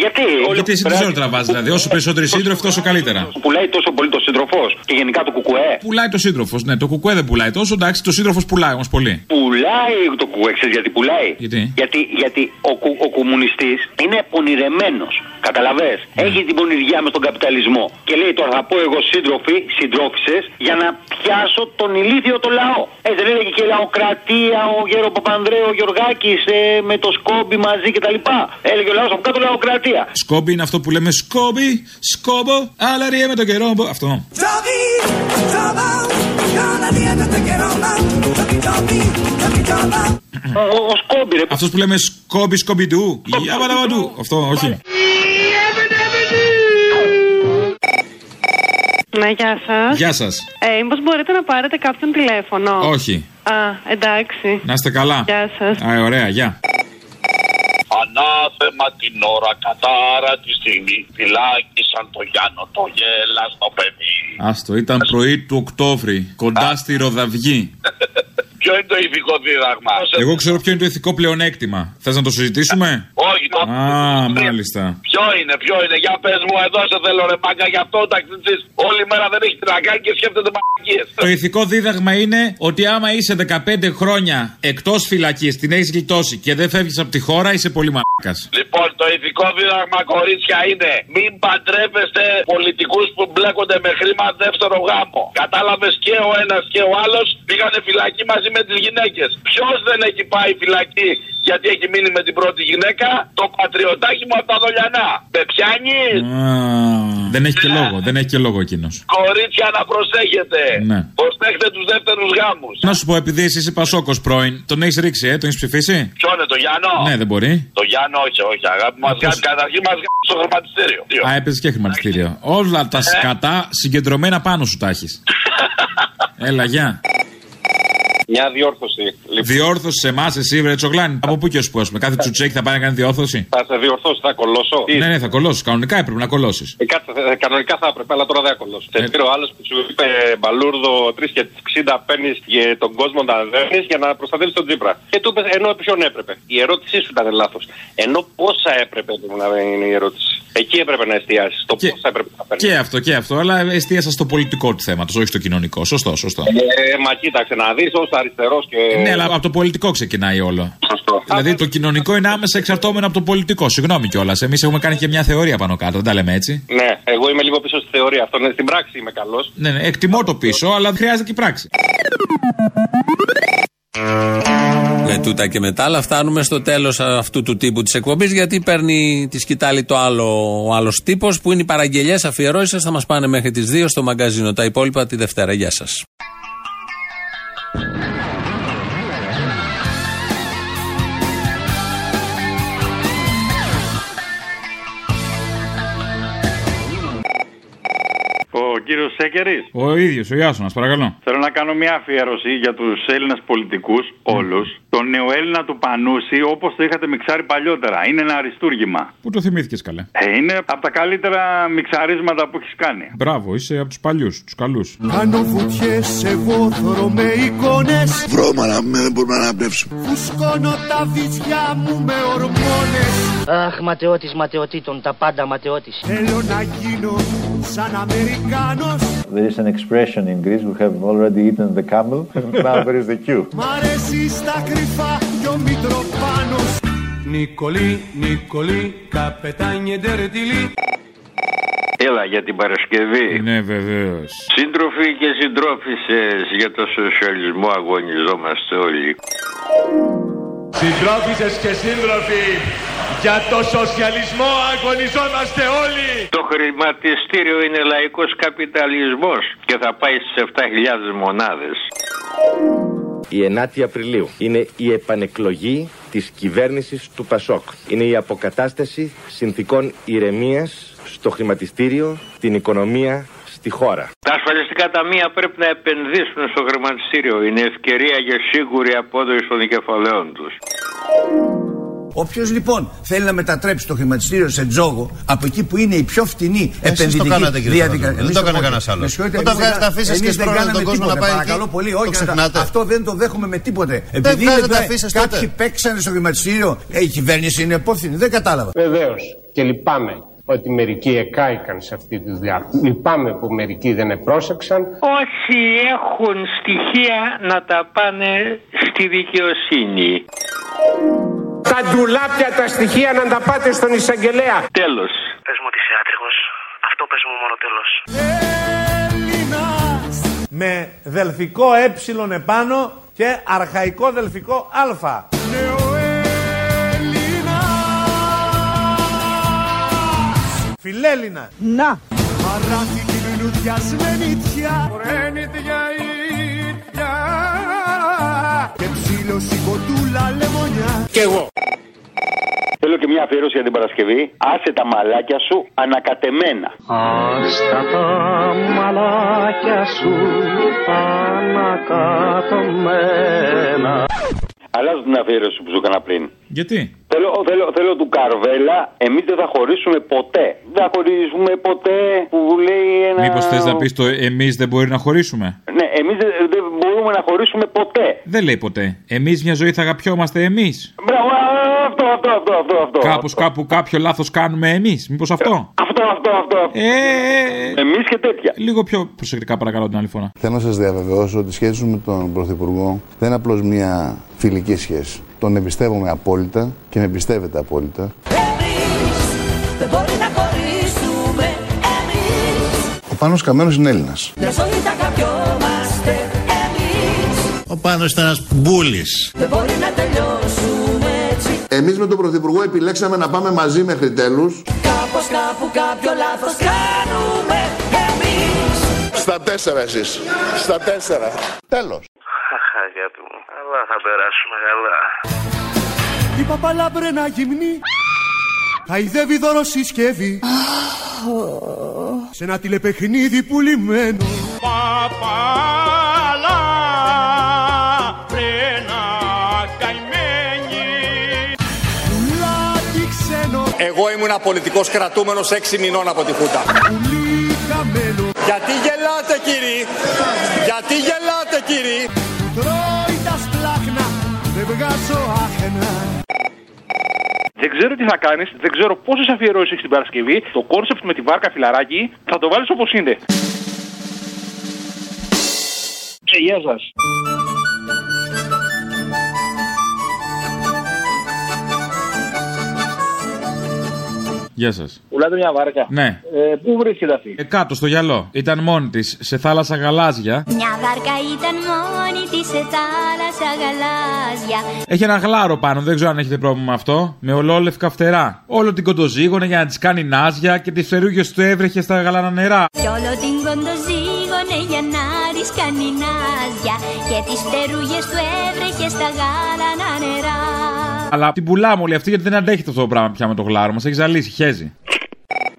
Γιατί. Όλοι τι σύντροφοι τραβάζει, δηλαδή. Όσο περισσότεροι σύντροφοι, τόσο καλύτερα. Πουλάει τόσο πολύ το σύντροφος και γενικά το κουκουέ. Πουλάει το σύντροφος, ναι, το κουκουέ δεν πουλάει τόσο, εντάξει, το σύντροφος πουλάει όμως πολύ. Πουλάει το κουκουέ, ξέρεις γιατί πουλάει. Γιατί, γιατί, γιατί ο, κου, ο κομμουνιστής είναι πονηρεμένος. Καταλαβες. Mm. Έχει την πονηριά με τον καπιταλισμό. Και λέει τώρα θα πω εγώ σύντροφοι, συντρόφισσες, για να πιάσω τον ηλίθιο το λαό. Ε, δεν έλεγε και η λαοκρατία, ο Γέρο Παπανδρέου, ο Γιωργάκης ε, με το Σκόμπι μαζί κτλ. Έλεγε ο λαός από κάτω λαοκρατία. Σκόμπι είναι αυτό που λέμε Σκόμπι, Σκόμπο, αλλά ριέ με τον καιρόμπο. Αυτό. Ο Σκόμπι, ρε. Αυτός που λέμε Σκόμπι, Σκόμπιντου. Για παραβαντού. Αυτό, όχι. Ναι, γεια σας. Γεια σας. Ε, μήπως μπορείτε να πάρετε κάποιον τηλέφωνο? Όχι. Α, εντάξει. Να είστε καλά. Γεια σας. Α, ωραία, γεια. Ανάθεμα την ώρα, κατάρα τη στιγμή. Φυλάκισαν το Γιάννο, το γέλα στο παιδί. Άστο, ήταν πρωί του Οκτώβρη, κοντά στη Ροδαυγή. Ποιο είναι το ηθικό δίδαγμα? Εγώ ξέρω ποιο είναι το ηθικό πλεονέκτημα. Θες να το συζητήσουμε? Όχι. Το... Α, μάλιστα. Ποιο είναι, ποιο είναι, για πες μου, εδώ σε θέλω ρε μάγκα, για αυτό ταξιτζής. Όλη μέρα δεν έχει να κάνει και σκέφτεται μαγικές. Το ηθικό δίδαγμα είναι ότι άμα είσαι δεκαπέντε χρόνια εκτός φυλακής, την έχεις γλιτώσει και δεν φεύγεις από τη χώρα, είσαι πολύ μαγκας. Λοιπόν, το ηθικό δίδαγμα, κορίτσια, είναι μην παντρεύεστε πολιτικούς που μπλέκονται με χρήμα δεύτερο γάμο. Κατάλαβες, και ο ένας και ο άλλος πήγανε φυλακή μαζί με τις γυναίκες. Ποιος δεν έχει πάει φυλακή γιατί έχει μείνει με την πρώτη γυναίκα? Το πατριωτάκι μου από τα Δολιανά. Με πιάνει. Mm. Δεν έχει και λόγο, δεν έχει και λόγο εκείνος. Κορίτσια, να προσέχετε. Ναι. Προσέχετε τους δεύτερους γάμους. Να σου πω, επειδή είσαι Πασόκος πρώην, τον έχεις ρίξει, ε, τον έχεις ψηφίσει? Ποιον είναι, το Γιάννο? Ναι, δεν μπορεί. Το Γιάννο, όχι, όχι, αγάπη μας. Πώς... Καταρχήν μας γάμισε στο χρηματιστήριο. Α, έπαιζε και χρηματιστήριο. Όλα τα σκατά συγκεντρωμένα πάνω σου τα έχεις. Έλα, γεια. Μια διόρθωση. Λοιπόν. Διόρθωση σε εμάς, εσύ, βρε Τσογλάνη. Από πού και ως πού, ας πούμε. Κάθε τσουτσέκι θα πάει να κάνει διόρθωση. Θα σε διορθώσει, θα κολώσω. Ναι, ναι, θα κολώσει. Κανονικά έπρεπε να κολώσει. Ε, ε, κανονικά θα έπρεπε, αλλά τώρα δεν κολώσει. Ε. Πήρε ο άλλος που σου είπε μπαλούρδο τρία και εξήντα, παίρνει και τον κόσμο να δέρνει για να προστατεύει τον Τσίπρα. Και του είπε ενώ ποιον έπρεπε. Η ερώτησή σου ήταν λάθος. Ενώ πόσα έπρεπε να είναι η ερώτηση. Εκεί έπρεπε να εστιάσει. Το πόσα έπρεπε να παίρνει. Και αυτό, και αυτό. Αλλά εστίασα στο πολιτικό του θέματος, όχι στο κοινωνικό. Σωστό, σωστό. Ε, μα κοίταξε να δει. Και... Ναι, αλλά από το πολιτικό ξεκινάει όλο. Σωστό. Δηλαδή το κοινωνικό είναι άμεσα εξαρτώμενο από το πολιτικό. Συγγνώμη κιόλας. Εμείς έχουμε κάνει και μια θεωρία πάνω κάτω, δεν τα λέμε έτσι. Ναι, εγώ είμαι λίγο πίσω στη θεωρία. Αυτό είναι στην πράξη είμαι καλός. Ναι, ναι, εκτιμώ το πίσω, αλλά χρειάζεται και η πράξη. Με τούτα και μετά, αλλά φτάνουμε στο τέλος αυτού του τύπου της εκπομπής, γιατί παίρνει τη σκητάλη το άλλο, ο άλλος τύπος που είναι οι παραγγελιές, αφιερώσεις. Θα μας πάνε μέχρι τις δύο στο μαγκαζίνο. Τα υπόλοιπα τη Δευτέρα. Γεια σας. Ο κύριος Σέκερης. Ο ίδιος, ο Ιάσονας, παρακαλώ. Θέλω να κάνω μια αφιέρωση για τους Έλληνες πολιτικούς, όλους. Mm. Τον νεοέλληνα του Πανούση, όπως το είχατε μιξάρει παλιότερα. Είναι ένα αριστούργημα. Πού το θυμήθηκες, καλέ? Ε, είναι από τα καλύτερα μιξαρίσματα που έχεις κάνει. Μπράβο, είσαι από τους παλιούς, τους καλούς. Κάνω βουτιές σε βόθρο με εικόνες. Βρώμα να μην μπορούμε να αναπνεύσουμε. Φουσκώνω τα βυζιά μου με ορμόνες. Αχ, ματαιώτης ματαιωτήτων, τα πάντα ματαιώτης. Θέλω να γίνω σαν Αμερικά. There is an expression in Greece, we have already eaten the camel, now there is the queue. Μ' αρέσει στα κρυφά κι ο Μητροπάνος. Νικολή, Νικολή, καπετάνιε ντερτιλή. Έλα για την Παρασκευή. Ναι, βεβαίως. Σύντροφοι και συντρόφισσες, για το σοσιαλισμό αγωνιζόμαστε όλοι. Συντρόφισσες και σύντροφοι, για το σοσιαλισμό αγωνιζόμαστε όλοι. Το χρηματιστήριο είναι λαϊκός καπιταλισμός και θα πάει στις επτά χιλιάδες μονάδες. Η ενάτη Απριλίου είναι η επανεκλογή της κυβέρνησης του Πασόκ. Είναι η αποκατάσταση συνθηκών ηρεμίας στο χρηματιστήριο, την οικονομία, στη χώρα. Τα ασφαλιστικά ταμεία πρέπει να επενδύσουν στο χρηματιστήριο. Είναι ευκαιρία για σίγουρη απόδοση των κεφαλαίων τους. Όποιος λοιπόν θέλει να μετατρέψει το χρηματιστήριο σε τζόγο, από εκεί που είναι η πιο φτηνή επενδυτική διαδικασία. Δεν το έκανε κανένα άλλο. Όταν βγάζει τα αφήσει και σπρώχνει τον κόσμο να πάει. Παρακαλώ πολύ, όχι. Αυτό δεν το δέχομαι με τίποτε. Επειδή κάποιοι παίξανε στο χρηματιστήριο, η κυβέρνηση είναι υπόθυνη. Δεν κατάλαβα. Βεβαίως. Και λυπάμαι ότι μερικοί εκάηκαν σε αυτή τη δουλειά. Λυπάμαι που μερικοί δεν επρόσεξαν. Όσοι έχουν στοιχεία να τα πάνε στη δικαιοσύνη. Τα ντουλάπια τα στοιχεία να τα πάτε στον εισαγγελέα. Τέλος. Πες μου ότι είσαι άτριγος. Αυτό πες μου μόνο, τέλος. Έλληνας. Με δελφικό ε επάνω και αρχαϊκό δελφικό α. Φιλέλληνα. Να. Παράθη την λουδιασμένη τιά. Φορένει τη γιαΐτια. Και ψήλωση κοντούλα λεμονιά. Κι εγώ. Θέλω και μια αφιέρωση για την Παρασκευή. Άσε τα μαλάκια σου ανακατεμένα. Άστα τα μαλάκια σου ανακατεμένα. Αλλάζω την αφιέρωση που σου έκανα πριν. Γιατί? Θέλω, θέλω, θέλω του Καρβέλα, εμείς δεν θα χωρίσουμε ποτέ. Δεν θα χωρίσουμε ποτέ που λέει ένα... Μήπως θες να πεις το εμείς δεν μπορεί να χωρίσουμε. Ναι, εμείς δεν δε μπορούμε να χωρίσουμε ποτέ. Δεν λέει ποτέ. Εμείς μια ζωή θα αγαπιόμαστε εμείς. Μπράβο, αυτό, αυτό, αυτό, αυτό, αυτό. Κάπως αυτό. Κάπου κάποιο λάθος κάνουμε εμείς. Μήπως αυτό. Αυτό, αυτό, αυτό. Ε, εμείς και τέτοια. Λίγο πιο προσεκτικά παρακαλώ την άλλη φορά. Θέλω να σας διαβεβαιώσω ότι σχέσεις με τον Πρωθυπουργό δεν είναι απλώς μια φιλική σχέση. Τον εμπιστεύομαι απόλυτα και με εμπιστεύεται απόλυτα. Εμείς δεν μπορεί να χωρίσουμε, εμείς. Ο Πάνος Καμμένος είναι Έλληνας. Μια ζωή τα αγαπιόμαστε, εμείς. Ο Πάνος ήταν ένας μπούλης. Δεν μπορεί να τελειώσουμε έτσι. Εμείς με τον Πρωθυπουργό επιλέξαμε να πάμε μαζί μέχρι τέλους. Κάπως κάπου κάποιο λάθος κάνουμε, εμείς. Στα τέσσερα εσείς, στα τέσσερα. Τέλος. Αλλά θα περάσουμε καλά. Η παπαλαμπρένα γυμνή χαϊδεύει δωροσυσκεύη σε ένα τηλεπαιχνίδι πουλημένο. Παπαλαμπρένα καημένη. Πουλάκι ξένο. Εγώ ήμουν πολιτικός κρατούμενος έξι μηνών από τη Χούτα. Πουλί καμένο. Γιατί γελάτε κύριοι? Γιατί γελάτε κύριοι? Δεν ξέρω τι θα κάνεις, δεν ξέρω πόσες αφιερώσεις έχεις την Παρασκευή. Το κόνσεπτ με τη βάρκα φιλαράκι θα το βάλεις όπως είναι. Ε, γεια σας. Γεια σας. Πουλάτε μια βάρκα. Ναι. Ε, πού βρίσκεται αυτή? Ε, κάτω στο γυαλό. Ήταν μόνη της σε θάλασσα γαλάζια. Μια βάρκα ήταν μόνη της σε θάλασσα γαλάζια. Έχει ένα γλάρο πάνω, δεν ξέρω αν έχετε πρόβλημα αυτό. Με ολόλευκα φτερά. Όλο την κοντοζύγωνε για να της κάνει νάζια και τις φτερούγες του έβρεχε στα γαλάνα νερά. Κι όλο την κοντοζύγωνε για να της κάνει νάζια και τις φτερούγες του έβρεχε στα γαλάνα νερά. Αλλά την πουλάμε όλη αυτή γιατί δεν αντέχεται αυτό το πράγμα πια με το γλάρο μας. Έχει ζαλίσει, χέζει.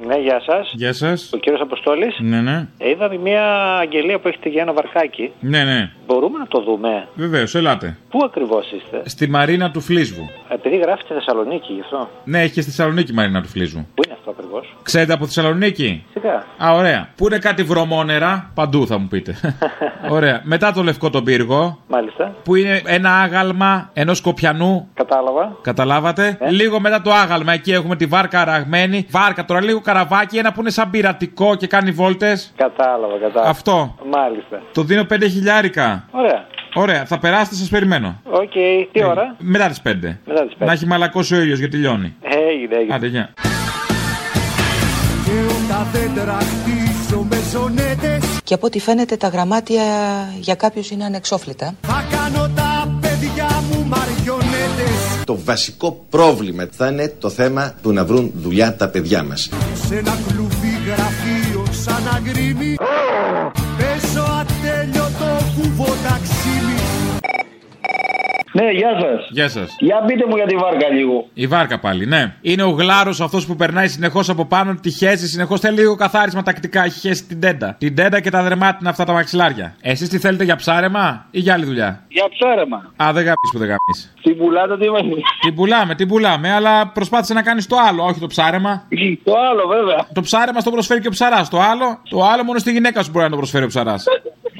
Ναι, γεια σας. Γεια σας. Ο κύριος Αποστόλης. Ναι, ναι. Είδαμε μια αγγελία που έχετε για ένα βαρκάκι. Ναι, ναι. Μπορούμε να το δούμε? Βεβαίως, ελάτε. Πού ακριβώς είστε? Στη Μαρίνα του Φλίσβου. Επειδή γράφει στη Θεσσαλονίκη, γι' αυτό. Ναι, έχει και στη Θεσσαλονίκη Μαρίνα του Φλίσβου. Πού είναι αυτό ακριβώς? Ξέρετε από Θεσσαλονίκη. Φυσικά. Α, ωραία. Πού είναι κάτι βρωμόνερα, παντού θα μου πείτε. Ωραία. Μετά το Λευκό τον πύργο. Μάλιστα. Που είναι ένα άγαλμα ενός κοπιανού. Κατάλαβα. Καταλάβατε. Ε? Λίγο μετά το άγαλμα, εκεί έχουμε τη βάρκα ραγμένη. Βάρκα τώρα, λίγο καραβάκι, ένα που είναι σαν πειρατικό και κάνει βόλτες. Κατάλαβα, κατάλαβα. Αυτό. Μάλιστα. Το δίνω πέντε χιλιάρικα. Ωραία. Ωραία, θα περάσετε, σας περιμένω. Οκ, okay. Τι ώρα? Ε, μετά τις πέντε. Μετά τις πέντε. Να έχει μαλακώσει ο ήλιος γιατί λιώνει. Έγινε, έγινε. Άντε, γεια. Και από ό,τι φαίνεται τα γραμμάτια για κάποιους είναι ανεξόφλητα. Θα κάνω τα παιδιά μου μαριονέτες. Το βασικό πρόβλημα θα είναι το θέμα του να βρουν δουλειά τα παιδιά μας. Σε ένα κλουβί γραφείο σαν αγρίμι. Πέσω ατέλειωτο κουβοταξίμι. Ναι, γεια σας. Γεια σας. Για πείτε μου για τη βάρκα λίγο. Η βάρκα πάλι, ναι. Είναι ο γλάρος αυτός που περνάει συνεχώς από πάνω, τη χέζει συνεχώς. Θέλει λίγο καθάρισμα τακτικά. Έχει χέσει την τέντα. Την τέντα και τα δερμάτινα αυτά τα μαξιλάρια. Εσείς τι θέλετε, για ψάρεμα ή για άλλη δουλειά? Για ψάρεμα. Α, δεν γαμπείς που δεν γαμπείς. Την πουλάτε, τι είμαστε. Την πουλάμε, την πουλάμε, αλλά προσπάθησε να κάνει το άλλο, όχι το ψάρεμα. Το άλλο, βέβαια. Το ψάρεμα στο προσφέρει και ο ψαράς. Το άλλο, το άλλο μόνο στη γυναίκα σου μπορεί να το προσφέρει ο ψαράς.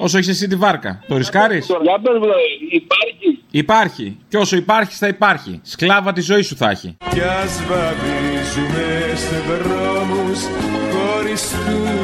Όσο έχεις εσύ τη βάρκα. Το ρισκάρεις? Υπάρχει. Υπάρχει. Κι όσο υπάρχει θα υπάρχει. Σκλάβα τη ζωή σου θα έχει. Κι ας βαδίζουμε σε δρόμους χωριστούς.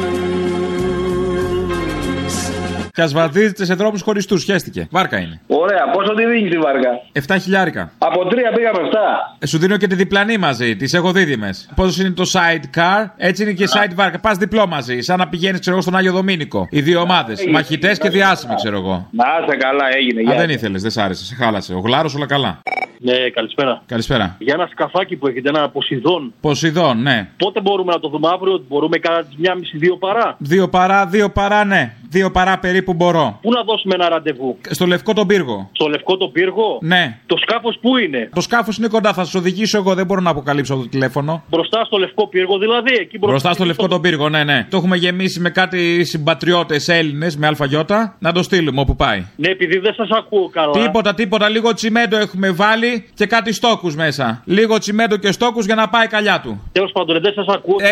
Κι ας βαδίζετε σε δρόμους χωριστούς. Χαίστηκε. Βάρκα είναι. Ωραία. Πόσο τη δίνεις τη βάρκα? Εφτά χιλιάρικα. Από τρία πήγαμε εφτά. Σου δίνω και τη διπλανή μαζί. Τις έχω δίδυμες. Πόσο είναι το sidecar? Έτσι είναι και η side βάρκα. Πας διπλό μαζί. Σαν να πηγαίνεις, ξέρω εγώ, στον Άγιο Δομήνικο. Οι δύο ομάδες. Μαχητές και διάσημοι, ξέρω εγώ. Να είσαι καλά, έγινε. Α, δεν ήθελες, δεν σ' άρεσε. Σε χάλασε. Ο γλάρος, όλα καλά. Ναι, καλησπέρα. Καλησπέρα. Για ένα σκαφάκι που έχετε, ένα Ποσειδόν. Ποσειδόν, ναι. Πότε μπορούμε να το δούμε αύριο? Μπορούμε κατά μια μισή, δύο παρά. Δύο παρά, δύο παρά, ναι. Δύο παρά περίπου μπορώ. Πού να δώσουμε ένα ραντεβού? Στο Λευκό τον Πύργο. Στο Λευκό τον Πύργο? Ναι. Το σκάφος πού είναι? Το σκάφος είναι κοντά, θα σας οδηγήσω εγώ, δεν μπορώ να αποκαλύψω από το τηλέφωνο. Μπροστά στο Λευκό Πύργο, δηλαδή εκεί μπροστά. Μπροστά στο Λευκό το... τον Πύργο, ναι, ναι. Το έχουμε γεμίσει με κάτι συμπατριώτες Έλληνες, με αλφαγιώτα. Να το στείλουμε όπου πάει. Ναι, επειδή δεν σας ακούω καλά. Τίποτα, τίποτα. Λίγο τσιμέντο έχουμε βάλει και κάτι στόκους μέσα. Λίγο τσιμέντο και στόκους για να πάει καλιά του. Τέλος πάντων, δεν σας ακούω. Ε,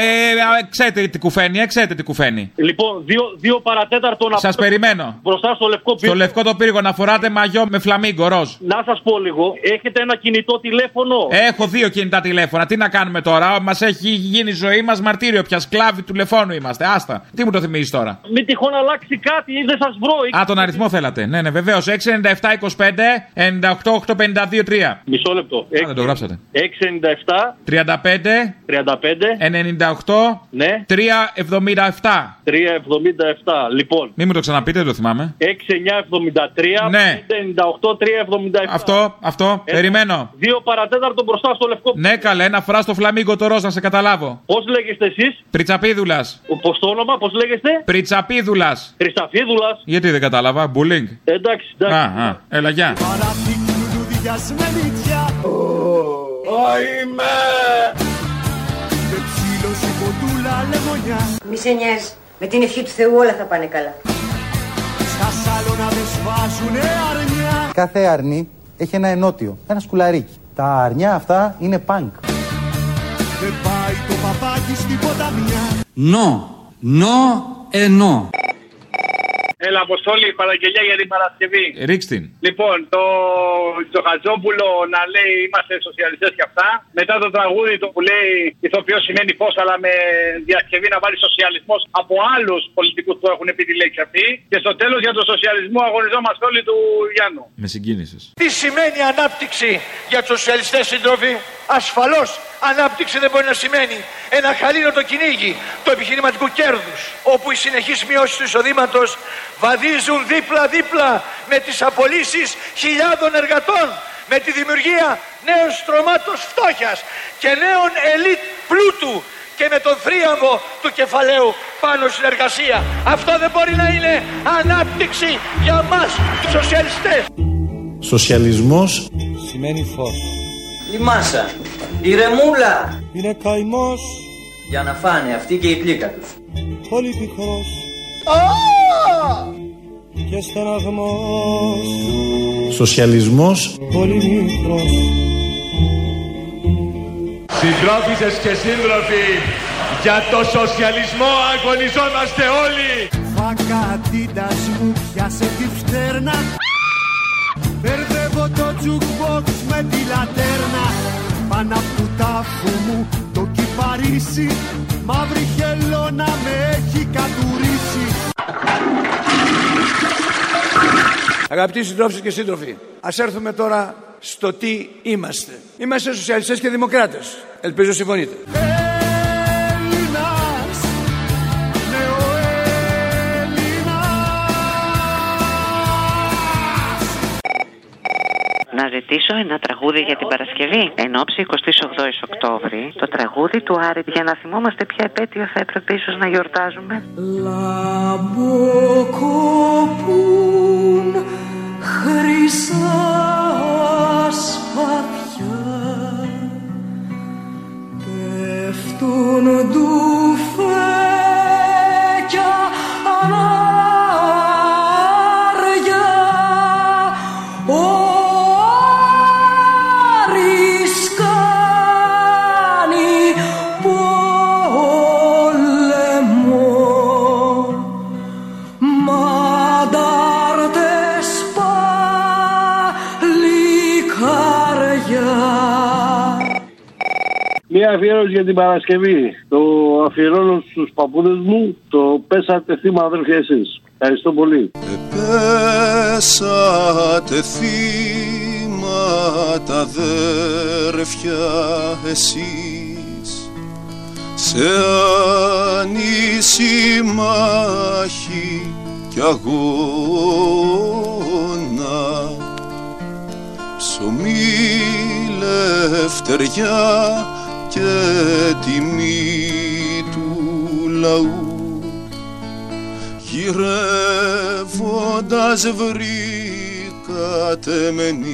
ξέρετε τι κουφαίνει, ε, ξέρετε τι κουφαίνει. Λοιπόν, δύο, δύο παρατέταρτα. Σας περιμένω. Μπροστά στο Λευκό Πύργο. Στο Λευκό το Πύργο να φοράτε μαγιό με φλαμίγκο ροζ. Να σας πω λίγο. Έχετε ένα κινητό τηλέφωνο? Έχω δύο κινητά τηλέφωνα. Τι να κάνουμε τώρα? Μας έχει γίνει η ζωή μας μαρτύριο πια. Σκλάβοι του τηλεφώνου είμαστε. Άστα. Τι μου το θυμίζεις τώρα? Μην τυχόν αλλάξει κάτι ή δεν σας βρω. Α, τον αριθμό θέλατε. Ναι, ναι, βεβαίως. έξι εννιά επτά είκοσι πέντε ενενήντα οκτώ οκτώ πέντε δύο τρία. Μισό λεπτό. Α, δεν το γράψατε. έξι εννιά επτά τριάντα πέντε τριάντα πέντε ενενήντα οκτώ ναι. τριακόσια εβδομήντα επτά. τριακόσια εβδομήντα επτά. Λοιπόν. Μην μου το ξαναπείτε, δεν το θυμάμαι. έξι εννιά εβδομήντα τρία, ναι. πέντε ενενήντα οκτώ τριακόσια εβδομήντα επτά. Αυτό, αυτό, ε, περιμένω. Δύο παρατέταρτο μπροστά στο Λευκό Πύργο. Ναι, καλέ, να φοράς το φλαμίγκο το ροζ, να σε καταλάβω. Πώς λέγεστε εσείς? Πριτσαπίδουλας. Πώς το όνομα, πώς λέγεστε? Πριτσαπίδουλας. Πριτσαπίδουλας. Γιατί δεν κατάλαβα, μπουλίνγκ. Εντάξει, εντάξει. Α, α, έλα, γεια. Μη σε νοιάζει. Με την ευχή του Θεού όλα θα πάνε καλά. Στα σάλωνα με σβάζουνε αρνιά. Κάθε αρνί έχει ένα ενότιο, ένα σκουλαρίκι. Τα αρνιά αυτά είναι πανκ. Δεν πάει το παπάκι στην ποταμιά. Νο, νο, ενό. Έλα, Αποστόλη, παραγγελιά για την Παρασκευή. Ρίξτε. Λοιπόν, το, το Χατζόπουλο να λέει είμαστε σοσιαλιστές και αυτά. Μετά το τραγούδι το που λέει ηθοποιός σημαίνει φως, αλλά με διασκευή να βάλει σοσιαλισμός από άλλους πολιτικούς που έχουν πει τη λέξη αυτή. Και στο τέλος για τον σοσιαλισμό αγωνιζόμαστε όλοι του Γιάννου. Με συγκίνησες. Τι σημαίνει ανάπτυξη για τους σοσιαλιστές, σύντροφοι? Ασφαλώς ανάπτυξη δεν μπορεί να σημαίνει ένα χαλήνοτο κυνήγι του επιχειρηματικού κέρδους, όπου οι συνεχείς μειώσεις του εισοδήματος βαδίζουν δίπλα-δίπλα με τις απολύσεις χιλιάδων εργατών, με τη δημιουργία νέων στρωμάτων φτώχειας και νέων ελίτ πλούτου και με τον θρίαμβο του κεφαλαίου πάνω στην εργασία. Αυτό δεν μπορεί να είναι ανάπτυξη για μας τους σοσιαλιστές. Σοσιαλισμός σημαίνει φως. Η μάσα, η ρεμούλα είναι καημός για να φάνε αυτοί και η πλήκα τους. Πολύ πικρός. Και στεναγμός. Σοσιαλισμός πολύ μικρός. Συντρόφισσες και σύντροφοι, για το σοσιαλισμό αγωνιζόμαστε όλοι. Φακατίτας μου πιάσε τη φτέρνα. Μπερδεύω το jukebox με τη λατέρνα. Πάνω από του τάφου μου το κυπαρίσι. Μαύρη χελώνα με έχει κατουρίσει. Αγαπητοί συντρόφοι και σύντροφοι, ας έρθουμε τώρα στο τι είμαστε. Είμαστε σοσιαλιστές και δημοκράτες. Ελπίζω συμφωνείτε. Έλληνας, νεοέλληνας. Να ζητήσω ένα τραγούδι για την Παρασκευή. Εν όψη εικοστή όγδοη Οκτώβρη, το τραγούδι του Άρη, για να θυμόμαστε ποια επέτειο θα έπρεπε ίσως να γιορτάζουμε. Λαμποκοπούν χρυσά Αφιέρωση για την Παρασκευή. Το αφιερώνω στους παππούδες μου. Το πέσατε θύμα, αδέρφια, εσείς. Ευχαριστώ πολύ. Πέσατε θύμα, τα αδέρφια, εσείς, σε άνηση μάχη κι αγώνα, ψωμί, λευτεριά και τιμή του λαού, γυρεύοντας βρήκατε με νήμα,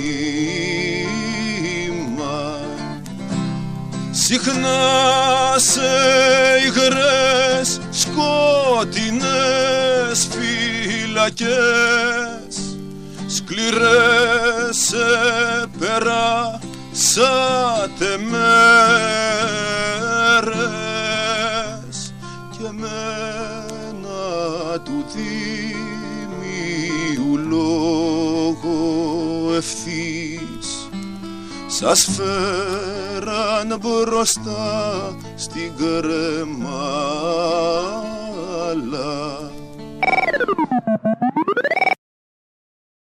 συχνά σε υγρές σκοτεινές φυλακές, σκληρές σε πέρα σάτε μέρες και μένα του Δήμιου λόγω ευθύς σας φέραν μπροστά στην κρεμά.